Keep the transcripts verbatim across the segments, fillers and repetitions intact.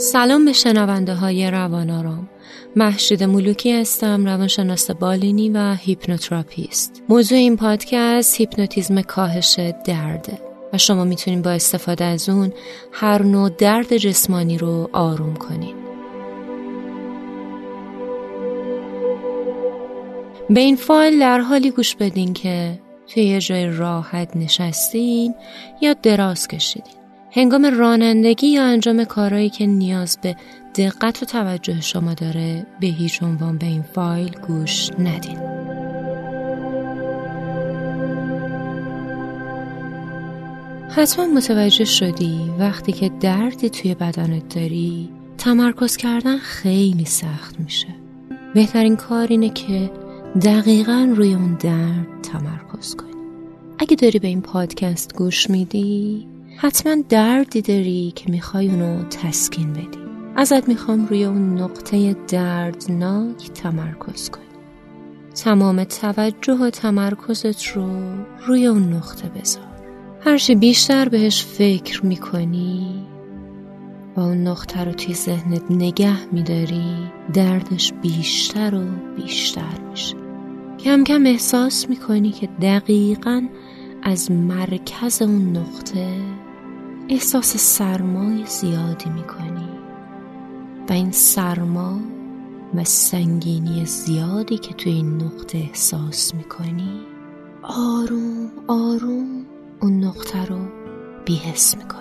سلام به شنونده های روان آرام. مهشید ملوکی هستم، روانشناس بالینی و هیپنوتراپیست. موضوع این پادکست هیپنوتیزم کاهش درده و شما میتونید با استفاده از اون هر نوع درد جسمانی رو آروم کنین. به این فایل در حالی گوش بدین که توی یه جای راحت نشستین یا دراز کشیدین. هنگام رانندگی یا انجام کارهایی که نیاز به دقت و توجه شما داره به هیچ عنوان به این فایل گوش ندین. حتما متوجه شدی وقتی که دردی توی بدنت داری تمرکز کردن خیلی سخت میشه. بهترین کار اینه که دقیقاً روی اون درد تمرکز کنی. اگه داری به این پادکست گوش میدی حتما دردی داری که میخوای اونو تسکین بدی. ازت میخوام روی اون نقطه دردناک تمرکز کنی. تمام توجه و تمرکزت رو روی اون نقطه بذار. هرچی بیشتر بهش فکر میکنی و اون نقطه رو توی ذهنت نگه میداری، دردش بیشتر و بیشتر میشه. کم کم احساس میکنی که دقیقاً از مرکز اون نقطه احساس سرمای زیادی میکنی و این سرما و سنگینی زیادی که توی این نقطه احساس میکنی آروم آروم اون نقطه رو بی‌حس میکنی.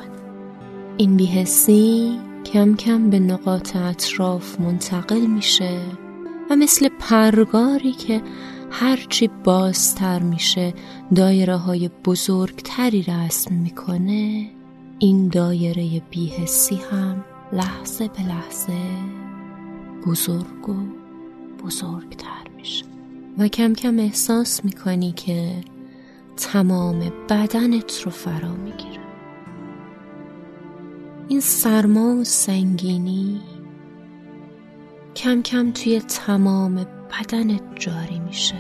این بی‌حسی کم کم به نقاط اطراف منتقل میشه و مثل پرگاری که هرچی بازتر میشه دایره های بزرگتری رسم میکنه، این دایره بی‌حسی هم لحظه به لحظه بزرگ و بزرگتر میشه و کم کم احساس میکنی که تمام بدنت رو فرا میگیره. این سرما و سنگینی کم کم توی تمام بدنت جاری میشه.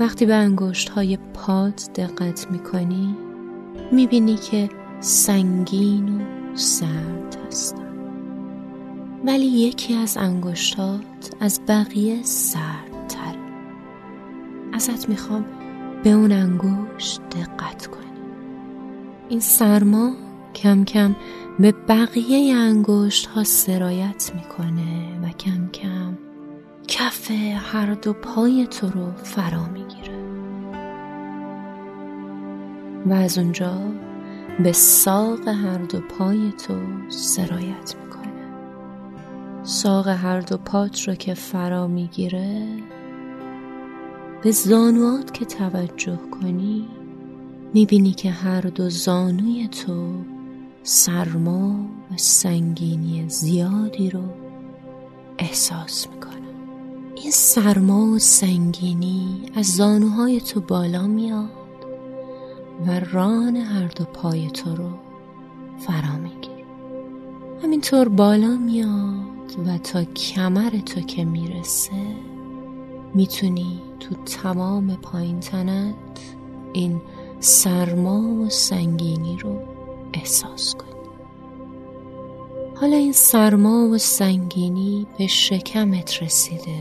وقتی به انگشت‌های پات دقت میکنی میبینی که سنگین و سرد هستن، ولی یکی از انگشتات از بقیه سردتر. ازت میخوام به اون انگشت دقت کنی. این سرما کم کم به بقیه انگشت ها سرایت میکنه و کم کم کف هر دو پای تو رو فرا میگیره و از اونجا به ساق هر دو پای تو سرایت میکنه. ساق هر دو پات رو که فرا میگیره به زانوات که توجه کنی میبینی که هر دو زانوی تو سرما و سنگینی زیادی رو احساس میکنه. این سرما و سنگینی از زانوهای تو بالا میاد و ران هر دو پای تو رو فرا میگیره. همینطور بالا میاد و تا کمر تو که میرسه میتونی تو تمام پایین تنت این سرما و سنگینی رو احساس کنی. حالا این سرما و سنگینی به شکمت رسیده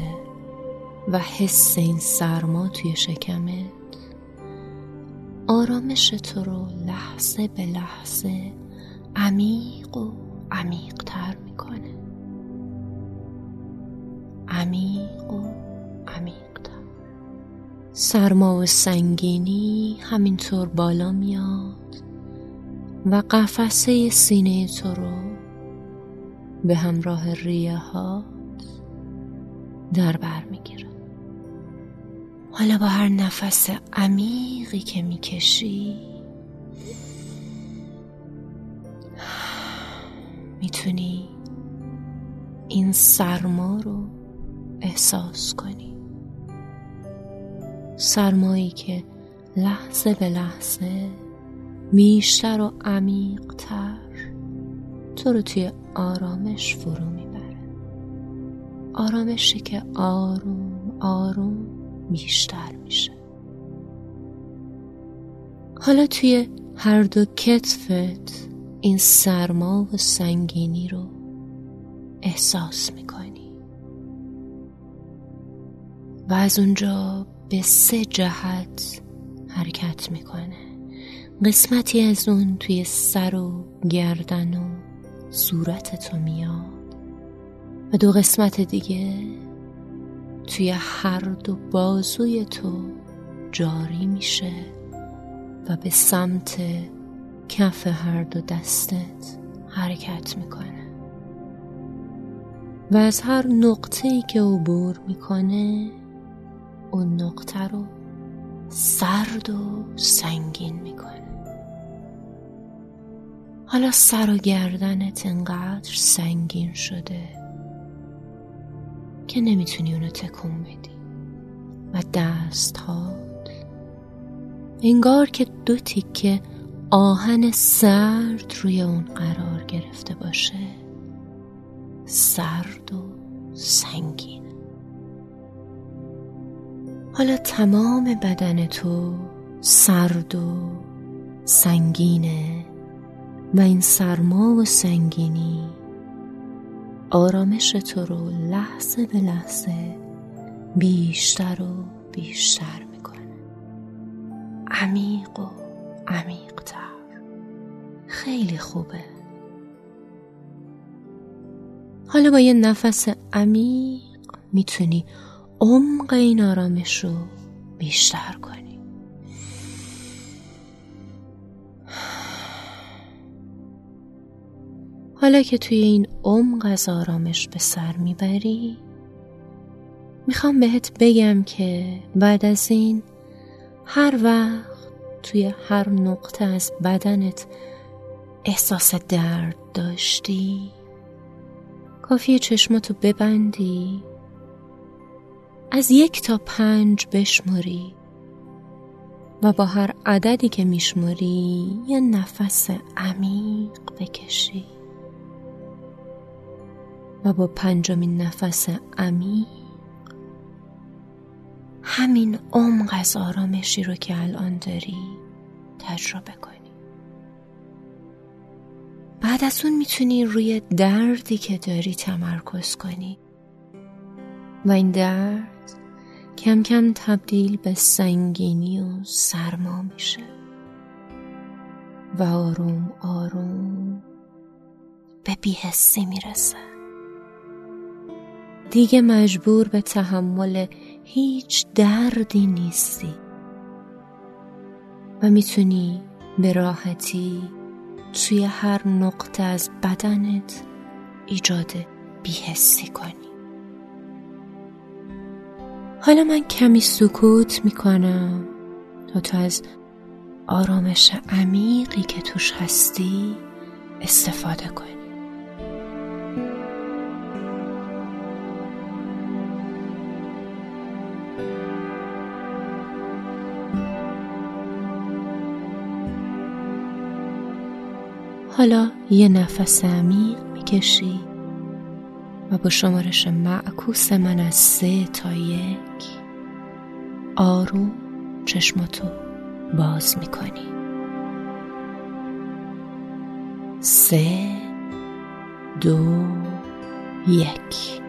و حس این سرما توی شکمت آرامش تو رو لحظه به لحظه عمیق و عمیق‌تر میکنه. عمیق و عمیق‌تر. سرما و سنگینی همینطور بالا میاد و قفسه سینه تو رو به همراه ریه ها در بر میگیره. حالا با هر نفس عمیقی که میکشی میتونی این سرما رو احساس کنی. سرمایی که لحظه به لحظه بیشتر و عمیق‌تر تو رو توی آرامش فرو میبره. آرامشی که آروم آروم بیشتر میشه. حالا توی هر دو کتفت این سرما و سنگینی رو احساس میکنی و از اونجا به سه جهت حرکت میکنه. قسمتی از اون توی سر و گردن و صورتتو میاد و دو قسمت دیگه توی هر دو بازوی تو جاری میشه و به سمت کف هر دو دستت حرکت میکنه و از هر نقطه‌ای که عبور میکنه اون نقطه رو سرد و سنگین میکنه. حالا سر و گردنت انقدر سنگین شده که نمیتونی اونو تکون بدی و دست‌هات انگار که دو تیکه آهن سرد روی اون قرار گرفته باشه، سرد و سنگین. حالا تمام بدن تو سرد و سنگینه و این سرما و سنگینی آرامش تو رو لحظه به لحظه بیشتر و بیشتر میکنه، عمیق و عمیق‌تر. خیلی خوبه. حالا با یه نفس عمیق میتونی عمق این آرامش رو بیشتر کنی. حالا که توی این عمق از آرامش به سر میبری، میخوام بهت بگم که بعد از این هر وقت توی هر نقطه از بدنت احساس درد داشتی، کافیه چشماتو ببندی، از یک تا پنج بشموری و با هر عددی که میشموری یه نفس عمیق بکشی و با پنجمین نفس عمیق همین عمق از آرامشی رو که الان داری تجربه کنی. بعد از اون میتونی روی دردی که داری تمرکز کنی و این درد کم کم تبدیل به سنگینی و سرما میشه و آروم آروم به بی‌حسی میرسه. دیگه مجبور به تحمل هیچ دردی نیستی و میتونی به راحتی توی هر نقطه از بدنت ایجاد بی‌حسی کنی. حالا من کمی سکوت میکنم تا تو از آرامش عمیقی که توش هستی استفاده کنی. حالا یه نفس عمیق میکشی و با شمارش معکوس من از سه تا یک آروم چشماتو باز میکنی. سه، دو، یک.